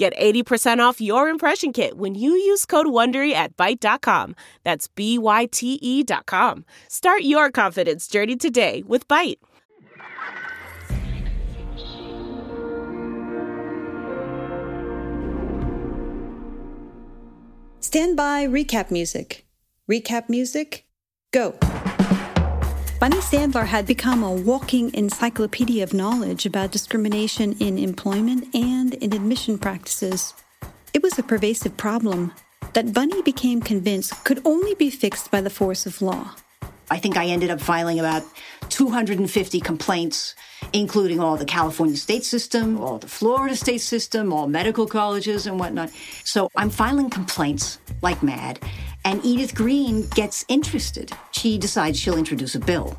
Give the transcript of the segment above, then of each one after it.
Get 80% off your impression kit when you use code WONDERY at Byte.com. That's BYTE.com. Start your confidence journey today with Byte. Stand by recap music. Recap music, go. Bunny Sandler had become a walking encyclopedia of knowledge about discrimination in employment and in admission practices. It was a pervasive problem that Bunny became convinced could only be fixed by the force of law. I think I ended up filing about 250 complaints, including all the California state system, all the Florida state system, all medical colleges and whatnot. So I'm filing complaints like mad. And Edith Green gets interested. She decides she'll introduce a bill.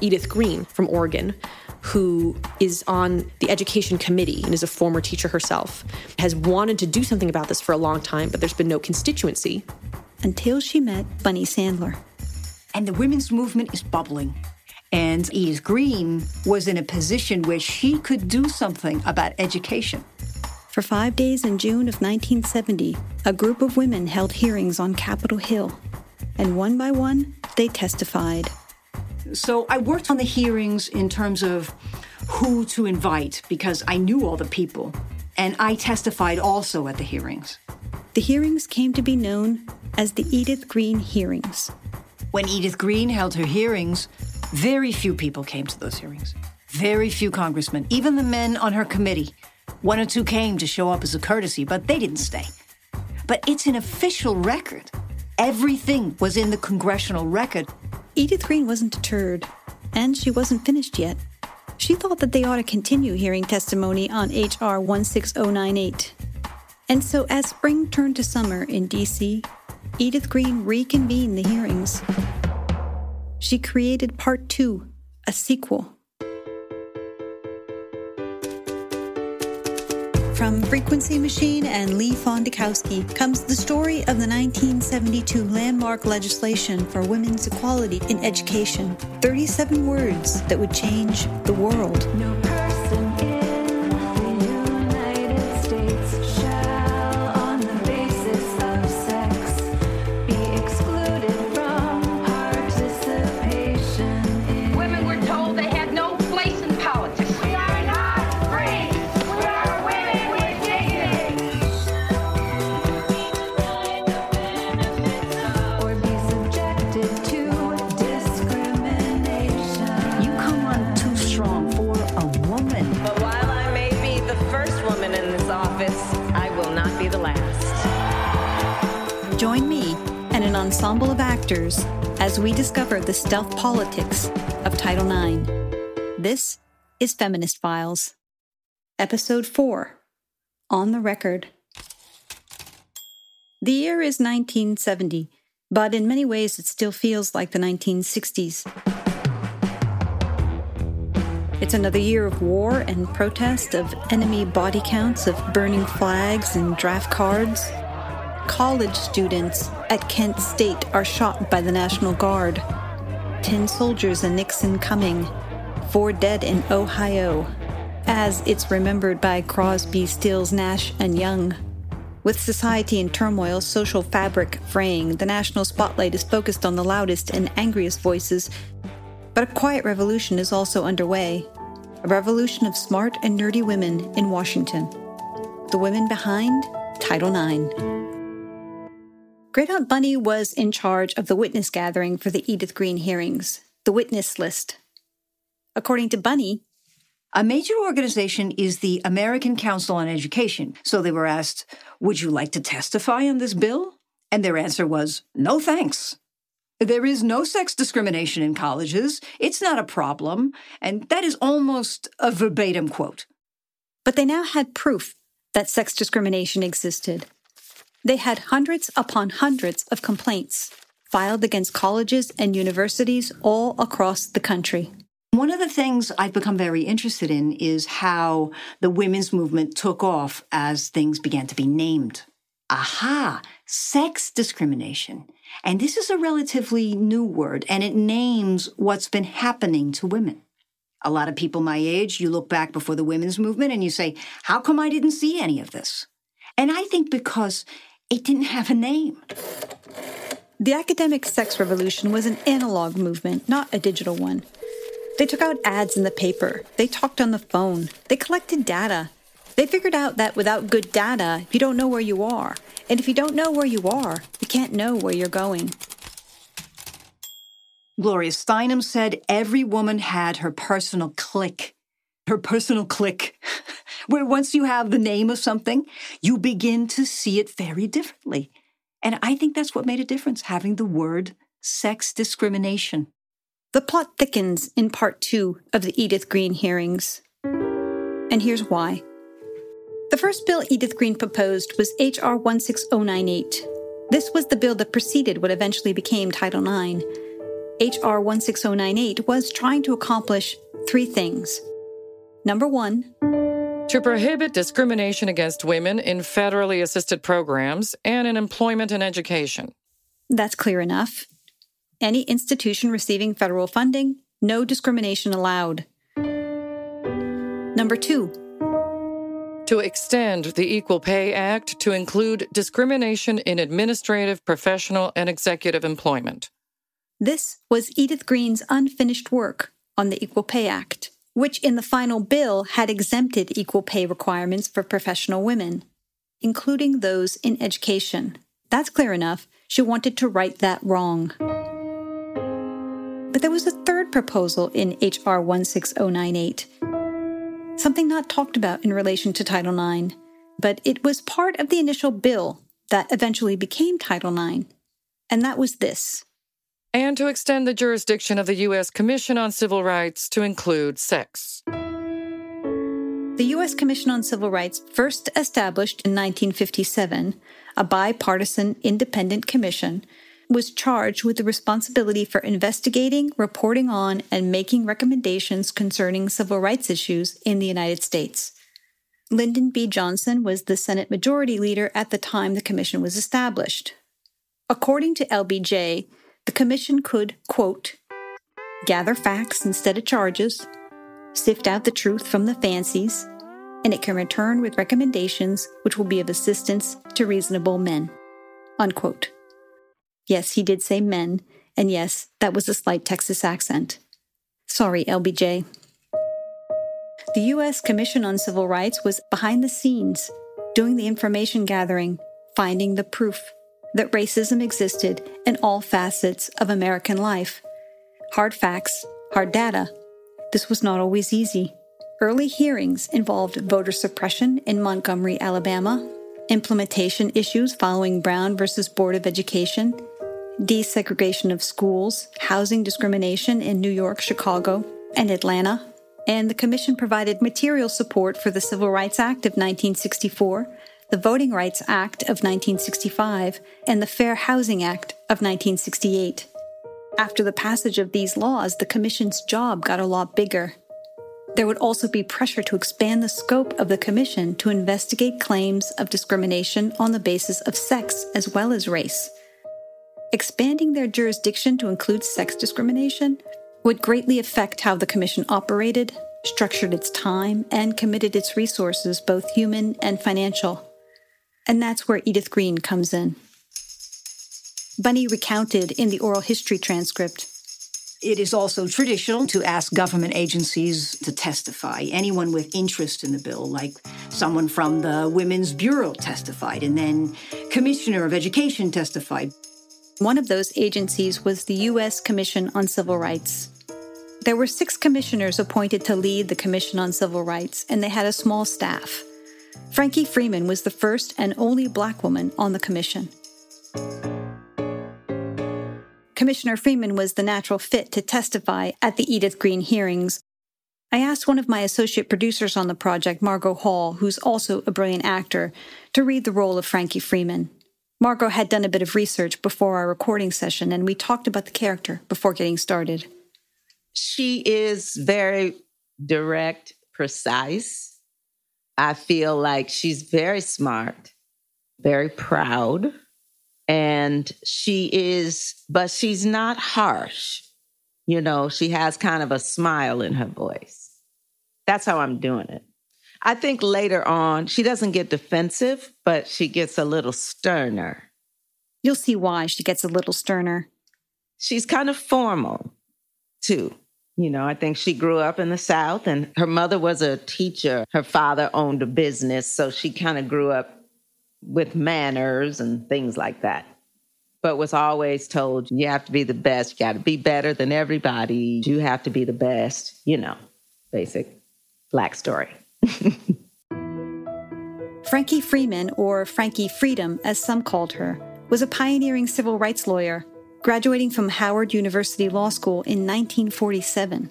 Edith Green from Oregon, who is on the education committee and is a former teacher herself, has wanted to do something about this for a long time, but there's been no constituency. Until she met Bunny Sandler. And the women's movement is bubbling. And Edith Green was in a position where she could do something about education. For 5 days in June of 1970, a group of women held hearings on Capitol Hill, and one by one, they testified. So I worked on the hearings in terms of who to invite, because I knew all the people, and I testified also at the hearings. The hearings came to be known as the Edith Green hearings. When Edith Green held her hearings, very few people came to those hearings. Very few congressmen, even the men on her committee. One or two came to show up as a courtesy, but they didn't stay. But it's an official record. Everything was in the congressional record. Edith Green wasn't deterred, and she wasn't finished yet. She thought that they ought to continue hearing testimony on H.R. 16098. And so as spring turned to summer in D.C., Edith Green reconvened the hearings. She created Part 2, a sequel. From Frequency Machine and Leigh Fondakowski comes the story of the 1972 landmark legislation for women's equality in education. 37 words that would change the world. No person in the United States shall, on the basis of sex, be excluded from participation in... Women were told they had no place in politics. We are not free. Join me and an ensemble of actors as we discover the stealth politics of Title IX. This is Feminist Files, Episode 4, On the Record. The year is 1970, but in many ways it still feels like the 1960s. It's another year of war and protest, of enemy body counts, of burning flags and draft cards. College students at Kent State are shot by the National Guard. 10 soldiers in Nixon Cumming. 4 dead in Ohio, as it's remembered by Crosby, Stills, Nash, and Young. With society in turmoil, social fabric fraying, the national spotlight is focused on the loudest and angriest voices. But a quiet revolution is also underway. A revolution of smart and nerdy women in Washington. The women behind Title IX. Great Aunt Bunny was in charge of the witness gathering for the Edith Green hearings, the witness list. According to Bunny, a major organization is the American Council on Education. So they were asked, would you like to testify on this bill? And their answer was, no thanks. There is no sex discrimination in colleges. It's not a problem. And that is almost a verbatim quote. But they now had proof that sex discrimination existed. They had hundreds upon hundreds of complaints filed against colleges and universities all across the country. One of the things I've become very interested in is how the women's movement took off as things began to be named. Aha, sex discrimination. And this is a relatively new word, and it names what's been happening to women. A lot of people my age, you look back before the women's movement and you say, how come I didn't see any of this? And I think because it didn't have a name. The academic sex revolution was an analog movement, not a digital one. They took out ads in the paper. They talked on the phone. They collected data. They figured out that without good data, you don't know where you are. And if you don't know where you are, you can't know where you're going. Gloria Steinem said every woman had her personal click. Her personal click. Where once you have the name of something, you begin to see it very differently. And I think that's what made a difference, having the word sex discrimination. The plot thickens in Part 2 of the Edith Green hearings. And here's why. The first bill Edith Green proposed was H.R. 16098. This was the bill that preceded what eventually became Title IX. H.R. 16098 was trying to accomplish three things. Number one, to prohibit discrimination against women in federally assisted programs and in employment and education. That's clear enough. Any institution receiving federal funding, no discrimination allowed. Number two, to extend the Equal Pay Act to include discrimination in administrative, professional, and executive employment. This was Edith Green's unfinished work on the Equal Pay Act, which in the final bill had exempted equal pay requirements for professional women, including those in education. That's clear enough. She wanted to right that wrong. But there was a third proposal in H.R. 16098, something not talked about in relation to Title IX, but it was part of the initial bill that eventually became Title IX, and that was this. And to extend the jurisdiction of the U.S. Commission on Civil Rights to include sex. The U.S. Commission on Civil Rights, first established in 1957, a bipartisan independent commission, was charged with the responsibility for investigating, reporting on, and making recommendations concerning civil rights issues in the United States. Lyndon B. Johnson was the Senate Majority Leader at the time the commission was established. According to LBJ, the commission could, quote, gather facts instead of charges, sift out the truth from the fancies, and it can return with recommendations which will be of assistance to reasonable men, unquote. Yes, he did say men, and yes, that was a slight Texas accent. Sorry, LBJ. The U.S. Commission on Civil Rights was behind the scenes, doing the information gathering, finding the proof that racism existed in all facets of American life. Hard facts, hard data. This was not always easy. Early hearings involved voter suppression in Montgomery, Alabama, implementation issues following Brown versus Board of Education, desegregation of schools, housing discrimination in New York, Chicago, and Atlanta, and the commission provided material support for the Civil Rights Act of 1964, the Voting Rights Act of 1965, and the Fair Housing Act of 1968. After the passage of these laws, the commission's job got a lot bigger. There would also be pressure to expand the scope of the commission to investigate claims of discrimination on the basis of sex as well as race. Expanding their jurisdiction to include sex discrimination would greatly affect how the commission operated, structured its time, and committed its resources, both human and financial. And that's where Edith Green comes in. Bunny recounted in the oral history transcript. It is also traditional to ask government agencies to testify. Anyone with interest in the bill, like someone from the Women's Bureau testified, and then Commissioner of Education testified. One of those agencies was the U.S. Commission on Civil Rights. There were 6 commissioners appointed to lead the Commission on Civil Rights, and they had a small staff. Frankie Freeman was the first and only black woman on the commission. Commissioner Freeman was the natural fit to testify at the Edith Green hearings. I asked one of my associate producers on the project, Margot Hall, who's also a brilliant actor, to read the role of Frankie Freeman. Margot had done a bit of research before our recording session, and we talked about the character before getting started. She is very direct, precise. I feel like she's very smart, very proud, and but she's not harsh. You know, she has kind of a smile in her voice. That's how I'm doing it. I think later on, she doesn't get defensive, but she gets a little sterner. You'll see why she gets a little sterner. She's kind of formal, too. You know, I think she grew up in the South, and her mother was a teacher. Her father owned a business, so she kind of grew up with manners and things like that, but was always told, you have to be the best, you got to be better than everybody, you have to be the best, you know, basic Black story. Frankie Freeman, or Frankie Freedom, as some called her, was a pioneering civil rights lawyer, graduating from Howard University Law School in 1947.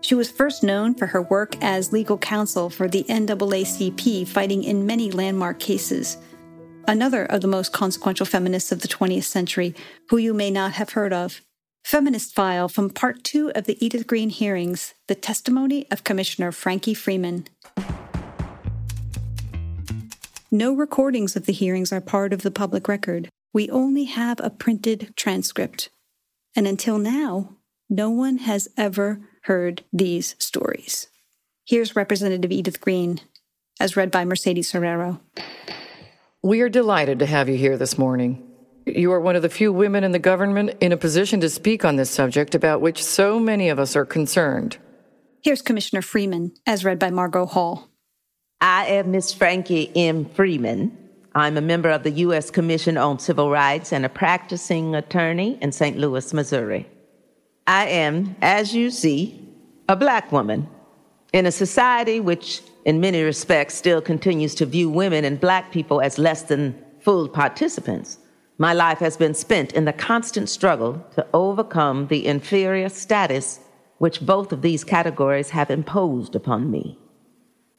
She was first known for her work as legal counsel for the NAACP, fighting in many landmark cases. Another of the most consequential feminists of the 20th century, who you may not have heard of. Feminist File from Part 2 of the Edith Green hearings, the testimony of Commissioner Frankie Freeman. No recordings of the hearings are part of the public record. We only have a printed transcript. And until now, no one has ever heard these stories. Here's Representative Edith Green, as read by Mercedes Herrero. We are delighted to have you here this morning. You are one of the few women in the government in a position to speak on this subject about which so many of us are concerned. Here's Commissioner Freeman, as read by Margot Hall. I am Miss Frankie M. Freeman. I'm a member of the U.S. Commission on Civil Rights and a practicing attorney in St. Louis, Missouri. I am, as you see, a Black woman in a society which, in many respects, still continues to view women and Black people as less than full participants. My life has been spent in the constant struggle to overcome the inferior status which both of these categories have imposed upon me.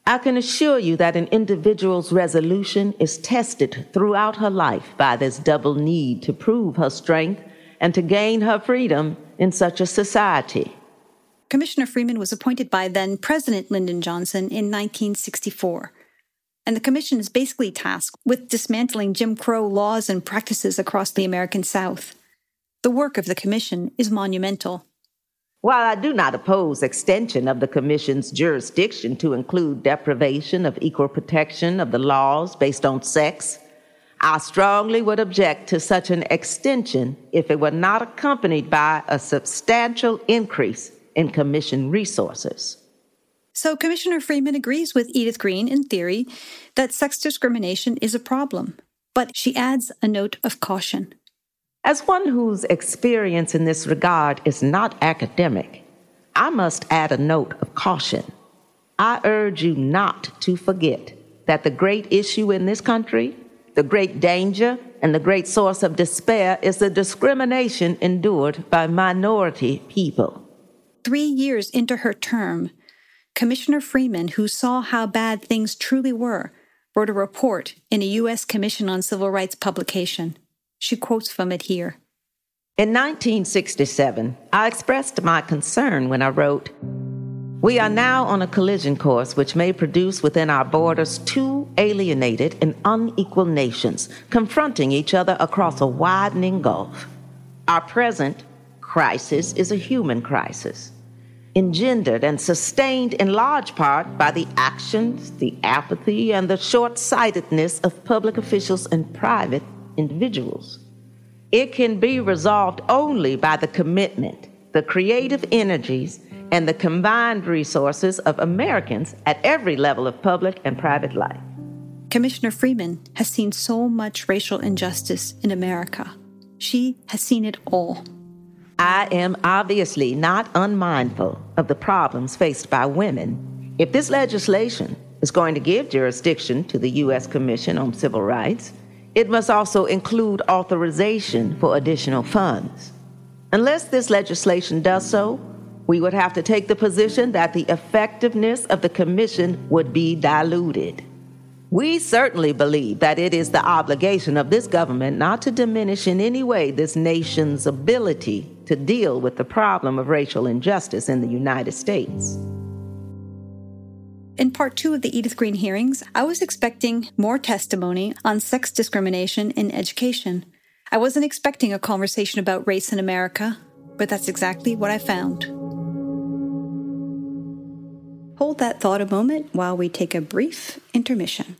I can assure you that an individual's resolution is tested throughout her life by this double need to prove her strength and to gain her freedom in such a society. Commissioner Freeman was appointed by then-President Lyndon Johnson in 1964, and the commission is basically tasked with dismantling Jim Crow laws and practices across the American South. The work of the commission is monumental. While I do not oppose extension of the Commission's jurisdiction to include deprivation of equal protection of the laws based on sex, I strongly would object to such an extension if it were not accompanied by a substantial increase in Commission resources. So Commissioner Freeman agrees with Edith Green, in theory, that sex discrimination is a problem, but she adds a note of caution. As one whose experience in this regard is not academic, I must add a note of caution. I urge you not to forget that the great issue in this country, the great danger, and the great source of despair is the discrimination endured by minority people. 3 years into her term, Commissioner Freeman, who saw how bad things truly were, wrote a report in a U.S. Commission on Civil Rights publication. She quotes from it here. In 1967, I expressed my concern when I wrote, "We are now on a collision course which may produce within our borders two alienated and unequal nations confronting each other across a widening gulf. Our present crisis is a human crisis, engendered and sustained in large part by the actions, the apathy, and the short-sightedness of public officials and private individuals. It can be resolved only by the commitment, the creative energies, and the combined resources of Americans at every level of public and private life." Commissioner Freeman has seen so much racial injustice in America. She has seen it all. I am obviously not unmindful of the problems faced by women. If this legislation is going to give jurisdiction to the U.S. Commission on Civil Rights, it must also include authorization for additional funds. Unless this legislation does so, we would have to take the position that the effectiveness of the commission would be diluted. We certainly believe that it is the obligation of this government not to diminish in any way this nation's ability to deal with the problem of racial injustice in the United States. In part two of the Edith Green hearings, I was expecting more testimony on sex discrimination in education. I wasn't expecting a conversation about race in America, but that's exactly what I found. Hold that thought a moment while we take a brief intermission.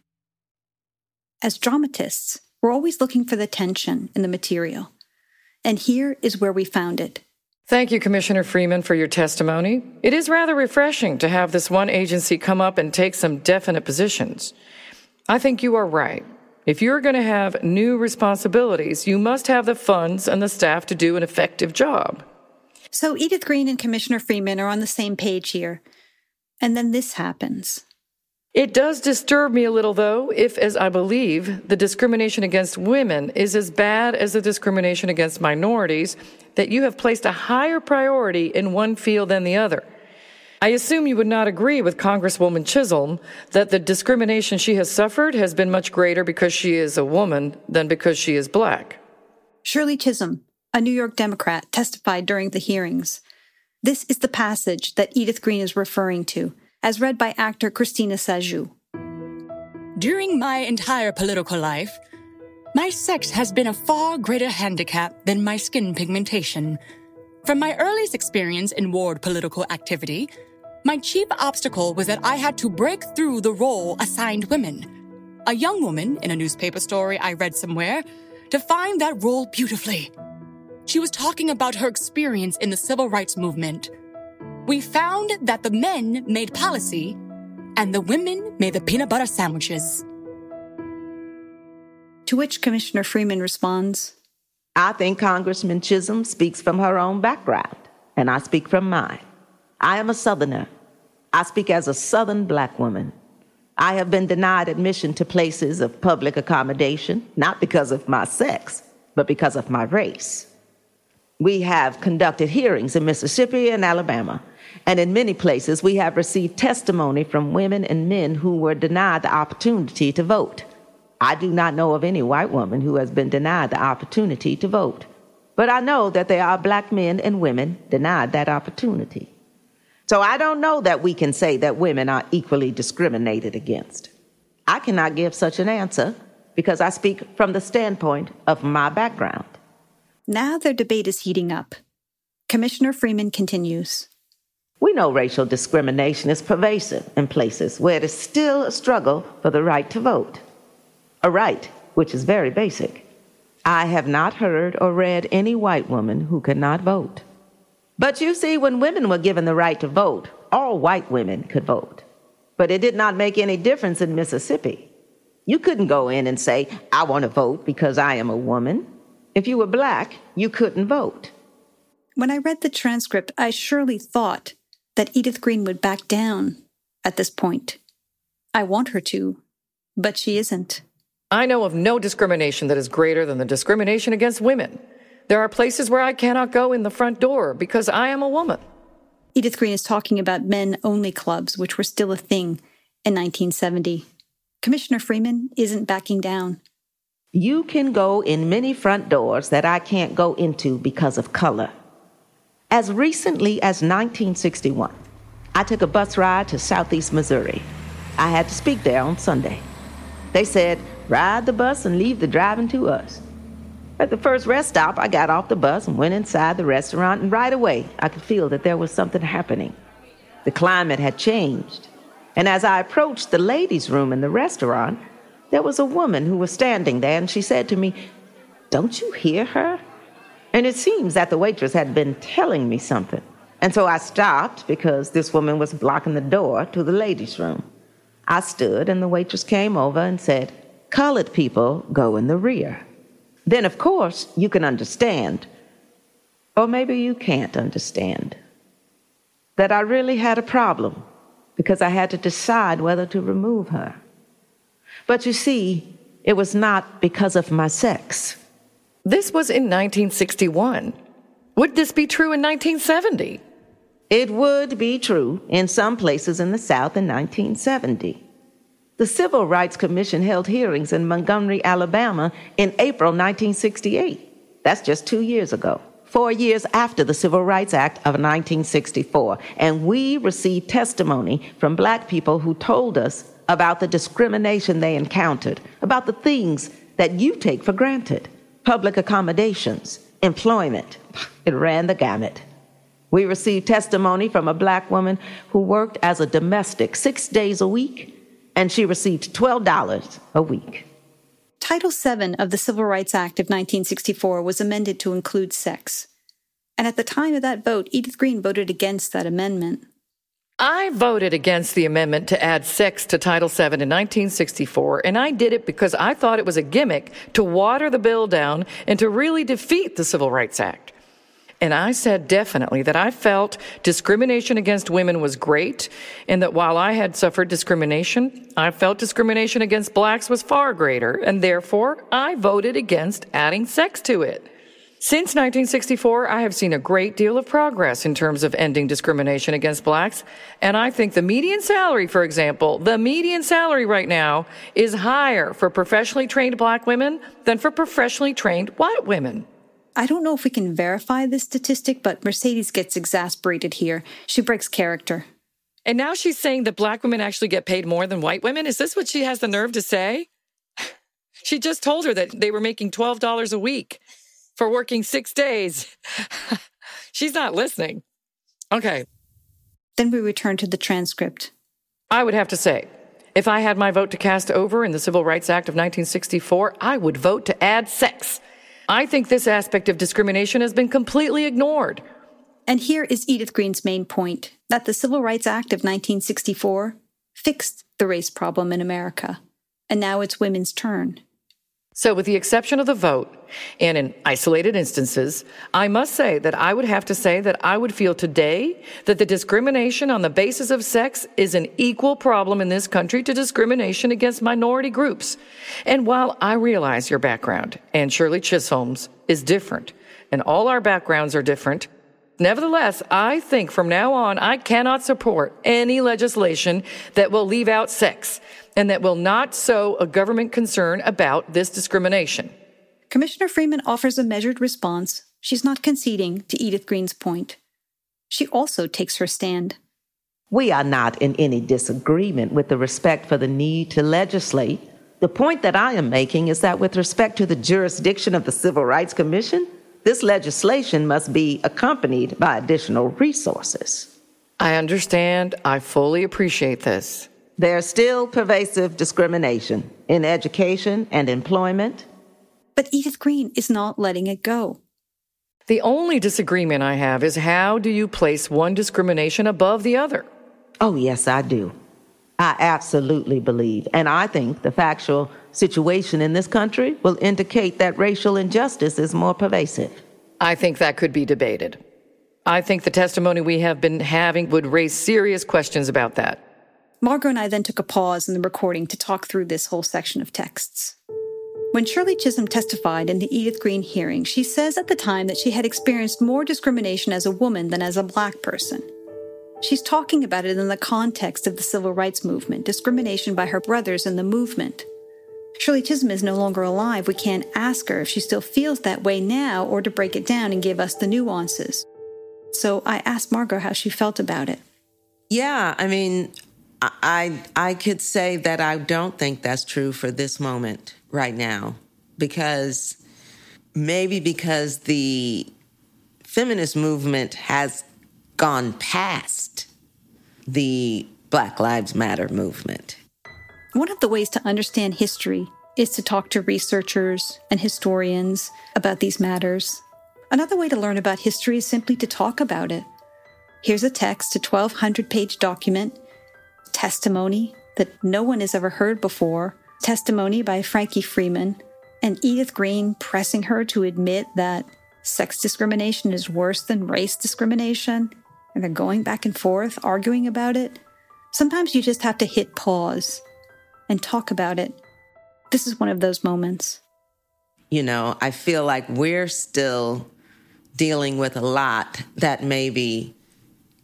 As dramatists, we're always looking for the tension in the material. And here is where we found it. Thank you, Commissioner Freeman, for your testimony. It is rather refreshing to have this one agency come up and take some definite positions. I think you are right. If you're going to have new responsibilities, you must have the funds and the staff to do an effective job. So Edith Green and Commissioner Freeman are on the same page here. And then this happens. It does disturb me a little, though, if, as I believe, the discrimination against women is as bad as the discrimination against minorities, that you have placed a higher priority in one field than the other. I assume you would not agree with Congresswoman Chisholm that the discrimination she has suffered has been much greater because she is a woman than because she is black. Shirley Chisholm, a New York Democrat, testified during the hearings. This is the passage that Edith Green is referring to, as read by actor Christina Sajou. During my entire political life, my sex has been a far greater handicap than my skin pigmentation. From my earliest experience in ward political activity, my chief obstacle was that I had to break through the role assigned women. A young woman, in a newspaper story I read somewhere, defined that role beautifully. She was talking about her experience in the civil rights movement. We found that the men made policy and the women made the peanut butter sandwiches. To which Commissioner Freeman responds, I think Congressman Chisholm speaks from her own background, and I speak from mine. I am a Southerner. I speak as a Southern black woman. I have been denied admission to places of public accommodation, not because of my sex, but because of my race. We have conducted hearings in Mississippi and Alabama, and in many places we have received testimony from women and men who were denied the opportunity to vote. I do not know of any white woman who has been denied the opportunity to vote, but I know that there are black men and women denied that opportunity. So I don't know that we can say that women are equally discriminated against. I cannot give such an answer because I speak from the standpoint of my background. Now their debate is heating up. Commissioner Freeman continues. We know racial discrimination is pervasive in places where it is still a struggle for the right to vote. A right which is very basic. I have not heard or read any white woman who could not vote. But you see, when women were given the right to vote, all white women could vote. But it did not make any difference in Mississippi. You couldn't go in and say, I want to vote because I am a woman. If you were black, you couldn't vote. When I read the transcript, I surely thought that Edith Green would back down at this point. I want her to, but she isn't. I know of no discrimination that is greater than the discrimination against women. There are places where I cannot go in the front door because I am a woman. Edith Green is talking about men-only clubs, which were still a thing in 1970. Commissioner Freeman isn't backing down. You can go in many front doors that I can't go into because of color. As recently as 1961, I took a bus ride to Southeast Missouri. I had to speak there on Sunday. They said, ride the bus and leave the driving to us. At the first rest stop, I got off the bus and went inside the restaurant, and right away I could feel that there was something happening. The climate had changed, and as I approached the ladies' room in the restaurant, there was a woman who was standing there, and she said to me, don't you hear her? And it seems that the waitress had been telling me something. And so I stopped because this woman was blocking the door to the ladies' room. I stood, and the waitress came over and said, colored people go in the rear. Then, of course, you can understand, or maybe you can't understand, that I really had a problem because I had to decide whether to remove her. But you see, it was not because of my sex. This was in 1961. Would this be true in 1970? It would be true in some places in the South in 1970. The Civil Rights Commission held hearings in Montgomery, Alabama in April 1968. That's just 2 years ago, 4 years after the Civil Rights Act of 1964. And we received testimony from black people who told us about the discrimination they encountered, about the things that you take for granted, public accommodations, employment. It ran the gamut. We received testimony from a black woman who worked as a domestic 6 days a week, and she received $12 a week. Title VII of the Civil Rights Act of 1964 was amended to include sex. And at the time of that vote, Edith Green voted against that amendment. I voted against the amendment to add sex to Title VII in 1964, and I did it because I thought it was a gimmick to water the bill down and to really defeat the Civil Rights Act. And I said definitely that I felt discrimination against women was great, and that while I had suffered discrimination, I felt discrimination against blacks was far greater, and therefore I voted against adding sex to it. Since 1964, I have seen a great deal of progress in terms of ending discrimination against blacks, and I think the median salary, for example, the median salary right now is higher for professionally trained black women than for professionally trained white women. I don't know if we can verify this statistic, but Mercedes gets exasperated here. She breaks character. And now she's saying that black women actually get paid more than white women? Is this what she has the nerve to say? She just told her that they were making $12 a week for working 6 days. She's not listening. Okay. Then we return to the transcript. I would have to say, if I had my vote to cast over in the Civil Rights Act of 1964, I would vote to add sex. I think this aspect of discrimination has been completely ignored. And here is Edith Green's main point, that the Civil Rights Act of 1964 fixed the race problem in America, and now it's women's turn. So with the exception of the vote, and in isolated instances, I must say that I would have to say that I would feel today that the discrimination on the basis of sex is an equal problem in this country to discrimination against minority groups. And while I realize your background, and Shirley Chisholm's, is different, and all our backgrounds are different, nevertheless, I think from now on I cannot support any legislation that will leave out sex and that will not sow a government concern about this discrimination. Commissioner Freeman offers a measured response. She's not conceding to Edith Green's point. She also takes her stand. We are not in any disagreement with the respect for the need to legislate. The point that I am making is that with respect to the jurisdiction of the Civil Rights Commission, this legislation must be accompanied by additional resources. I understand. I fully appreciate this. There's still pervasive discrimination in education and employment. But Edith Green is not letting it go. The only disagreement I have is how do you place one discrimination above the other? Oh, yes, I do. I absolutely believe, and I think the factual situation in this country will indicate that racial injustice is more pervasive. I think that could be debated. I think the testimony we have been having would raise serious questions about that. Margot and I then took a pause in the recording to talk through this whole section of texts. When Shirley Chisholm testified in the Edith Green hearing, she says at the time that she had experienced more discrimination as a woman than as a black person. She's talking about it in the context of the civil rights movement, discrimination by her brothers in the movement. Shirley Chisholm is no longer alive. We can't ask her if she still feels that way now or to break it down and give us the nuances. So I asked Margot how she felt about it. Yeah, I mean, I could say that I don't think that's true for this moment. Right now, because the feminist movement has gone past the Black Lives Matter movement. One of the ways to understand history is to talk to researchers and historians about these matters. Another way to learn about history is simply to talk about it. Here's a text, a 1,200-page document, testimony that no one has ever heard before, testimony by Frankie Freeman, and Edith Green pressing her to admit that sex discrimination is worse than race discrimination, and they're going back and forth, arguing about it. Sometimes you just have to hit pause and talk about it. This is one of those moments. You know, I feel like we're still dealing with a lot that maybe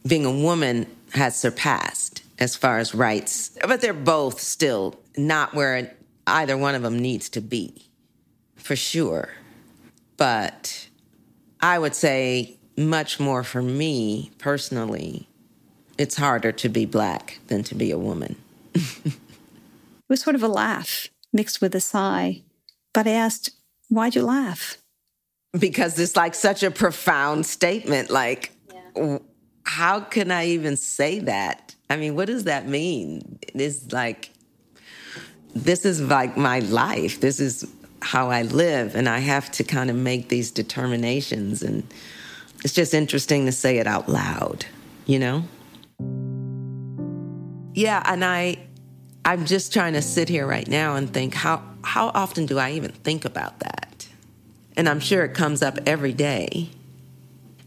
being a woman has surpassed as far as rights, but they're both still not where either one of them needs to be, for sure. But I would say much more for me personally, it's harder to be Black than to be a woman. It was sort of a laugh mixed with a sigh. But I asked, why'd you laugh? Because it's like such a profound statement. Like, yeah. How can I even say that? I mean, what does that mean? It's like, this is like my life. This is how I live. And I have to kind of make these determinations. And it's just interesting to say it out loud, you know? Yeah, and I'm just trying to sit here right now and think, how often do I even think about that? And I'm sure it comes up every day.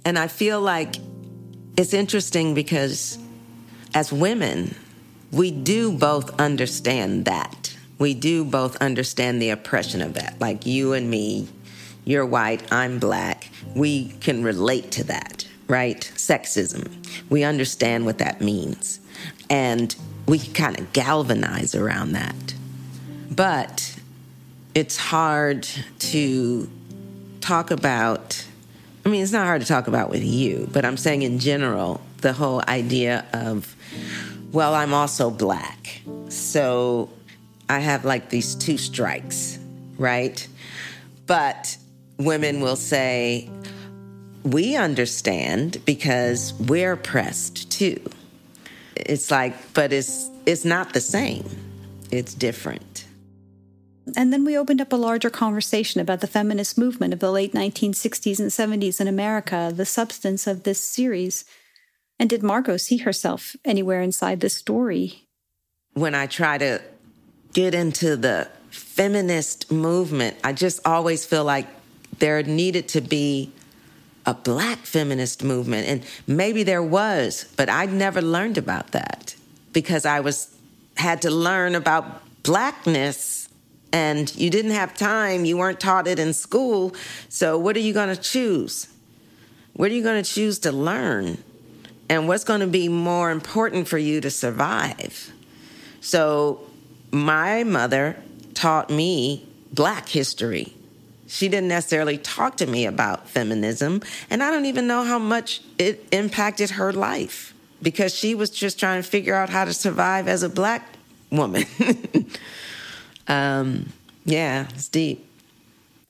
And I feel like it's interesting because as women, we do both understand that. We do both understand the oppression of that. Like you and me, you're white, I'm Black. We can relate to that, right? Sexism. We understand what that means. And we kind of galvanize around that. But it's hard to talk about, I mean, it's not hard to talk about with you, but I'm saying in general, the whole idea of, well, I'm also Black. So I have like these two strikes, right? But women will say, we understand because we're oppressed too. It's like, but it's not the same. It's different. And then we opened up a larger conversation about the feminist movement of the late 1960s and 70s in America, the substance of this series. And did Margot see herself anywhere inside this story? When I try to get into the feminist movement, I just always feel like there needed to be a Black feminist movement. And maybe there was, but I never learned about that because I had to learn about Blackness and you didn't have time. You weren't taught it in school. So what are you going to choose? What are you going to choose to learn? And what's going to be more important for you to survive? So my mother taught me Black history. She didn't necessarily talk to me about feminism, and I don't even know how much it impacted her life because she was just trying to figure out how to survive as a Black woman. Yeah, it's deep.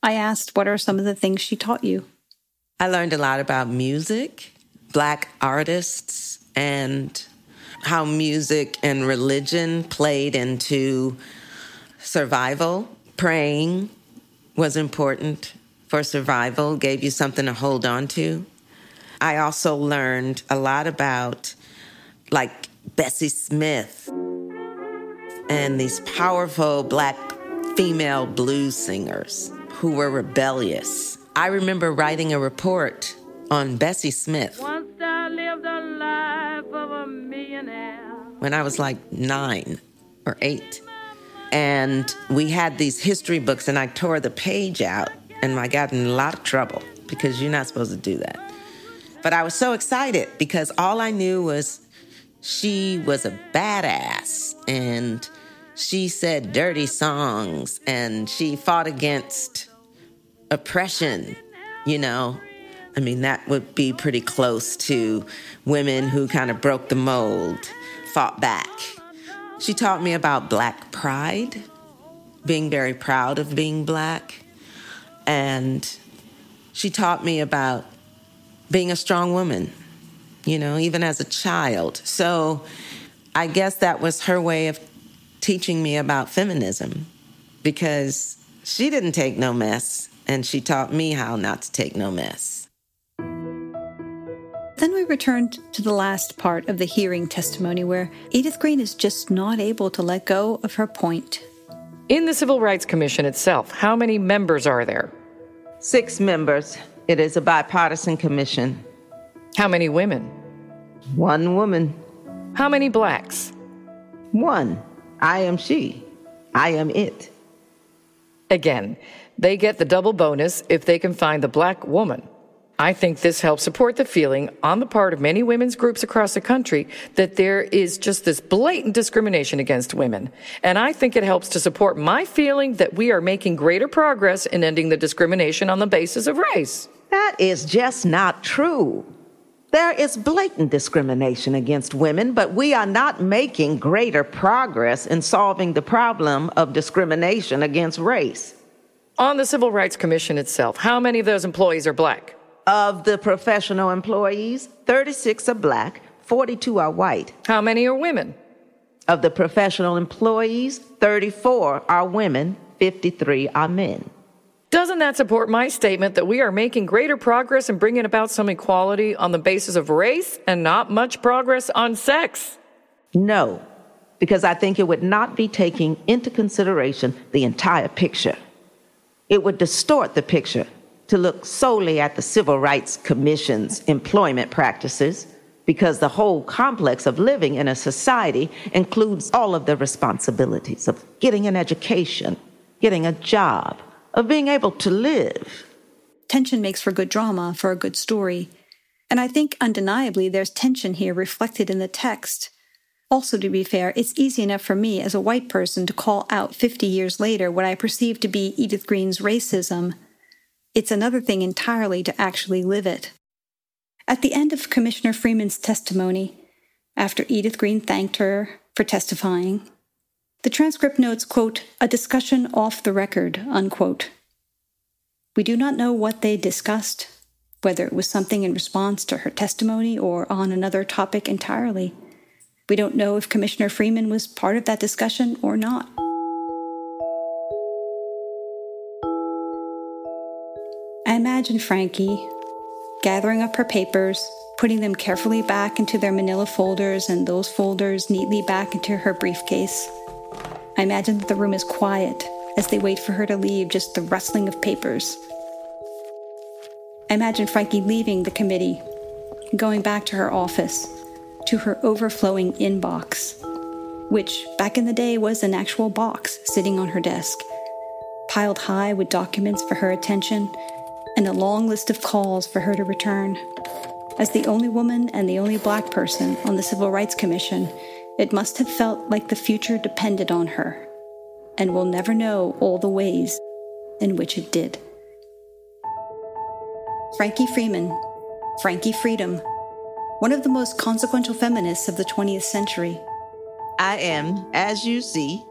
I asked, what are some of the things she taught you? I learned a lot about music, Black artists, and how music and religion played into survival, praying was important for survival, gave you something to hold on to. I also learned a lot about, like, Bessie Smith and these powerful Black female blues singers who were rebellious. I remember writing a report on Bessie Smith. Once I lived a life of a millionaire. When I was like 9 or 8. And we had these history books, and I tore the page out, and I got in a lot of trouble because you're not supposed to do that. But I was so excited because all I knew was she was a badass, and she said dirty songs, and she fought against oppression, you know. I mean, that would be pretty close to women who kind of broke the mold, fought back. She taught me about Black pride, being very proud of being Black. And she taught me about being a strong woman, you know, even as a child. So I guess that was her way of teaching me about feminism because she didn't take no mess, and she taught me how not to take no mess. Then we returned to the last part of the hearing testimony where Edith Green is just not able to let go of her point. In the Civil Rights Commission itself, how many members are there? 6 members. It is a bipartisan commission. How many women? 1 woman. How many Blacks? 1. I am she. I am it. Again, they get the double bonus if they can find the Black woman. I think this helps support the feeling on the part of many women's groups across the country that there is just this blatant discrimination against women. And I think it helps to support my feeling that we are making greater progress in ending the discrimination on the basis of race. That is just not true. There is blatant discrimination against women, but we are not making greater progress in solving the problem of discrimination against race. On the Civil Rights Commission itself, how many of those employees are black? Of the professional employees, 36 are black, 42 are white. How many are women? Of the professional employees, 34 are women, 53 are men. Doesn't that support my statement that we are making greater progress in bringing about some equality on the basis of race and not much progress on sex? No, because I think it would not be taking into consideration the entire picture. It would distort the picture to look solely at the Civil Rights Commission's employment practices, because the whole complex of living in a society includes all of the responsibilities of getting an education, getting a job, of being able to live. Tension makes for good drama, for a good story. And I think undeniably there's tension here reflected in the text. Also, to be fair, it's easy enough for me as a white person to call out 50 years later what I perceive to be Edith Green's racism. It's another thing entirely to actually live it. At the end of Commissioner Freeman's testimony, after Edith Green thanked her for testifying, the transcript notes, quote, "a discussion off the record," unquote. We do not know what they discussed, whether it was something in response to her testimony or on another topic entirely. We don't know if Commissioner Freeman was part of that discussion or not. I imagine Frankie gathering up her papers, putting them carefully back into their manila folders and those folders neatly back into her briefcase. I imagine that the room is quiet as they wait for her to leave, just the rustling of papers. I imagine Frankie leaving the committee, going back to her office, to her overflowing inbox, which back in the day was an actual box sitting on her desk, piled high with documents for her attention, and a long list of calls for her to return. As the only woman and the only black person on the Civil Rights Commission, it must have felt like the future depended on her, and we'll never know all the ways in which it did. Frankie Freeman, Frankie Freedom, one of the most consequential feminists of the 20th century. I am, as you see,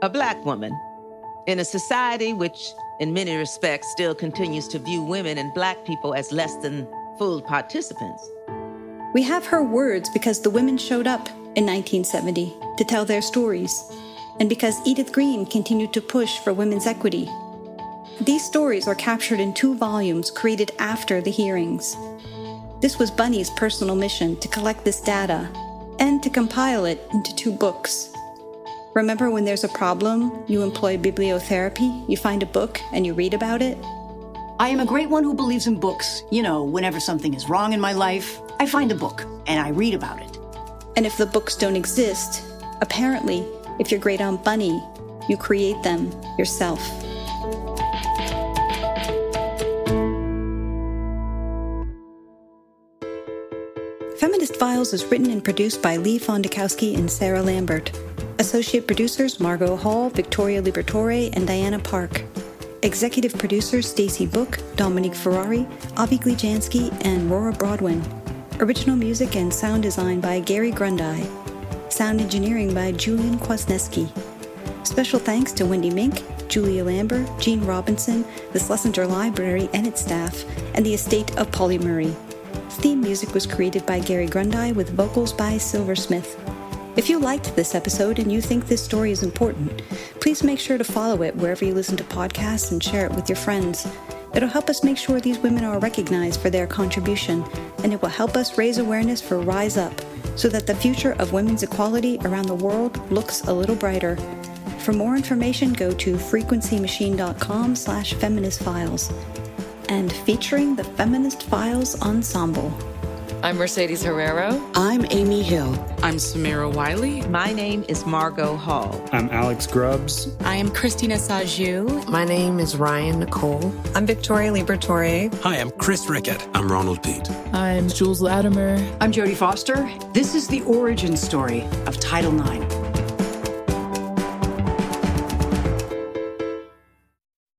a black woman in a society which in many respects still continues to view women and black people as less than full participants. We have her words because the women showed up in 1970 to tell their stories, and because Edith Green continued to push for women's equity. These stories are captured in 2 volumes created after the hearings. This was Bunny's personal mission, to collect this data and to compile it into 2 books. Remember when there's a problem, you employ bibliotherapy, you find a book and you read about it? I am a great one who believes in books. You know, whenever something is wrong in my life, I find a book and I read about it. And if the books don't exist, apparently, if you're great on Bunny, you create them yourself. Feminist Files is written and produced by Leigh Fondakowski and Sarah Lambert. Associate producers Margot Hall, Victoria Libertore, and Diana Park. Executive producers Stacy Book, Dominique Ferrari, Avi Glijansky, and Rora Broadwin. Original music and sound design by Gary Grundy. Sound engineering by Julian Kwasniewski. Special thanks to Wendy Mink, Julia Lambert, Jean Robinson, the Schlesinger Library and its staff, and the estate of Polly Murray. Theme music was created by Gary Grundy with vocals by Silversmith. If you liked this episode and you think this story is important, please make sure to follow it wherever you listen to podcasts and share it with your friends. It'll help us make sure these women are recognized for their contribution, and it will help us raise awareness for Rise Up so that the future of women's equality around the world looks a little brighter. For more information, go to frequencymachine.com/feministfiles. And featuring the Feminist Files Ensemble. I'm Mercedes Herrero. I'm Amy Hill. I'm Samira Wiley. My name is Margot Hall. I'm Alex Grubbs. I am Christina Sajju. My name is Ryan Nicole. I'm Victoria Libertore. Hi, I'm Chris Rickett. I'm Ronald Peete. I'm Jules Latimer. I'm Jodie Foster. This is the origin story of Title IX.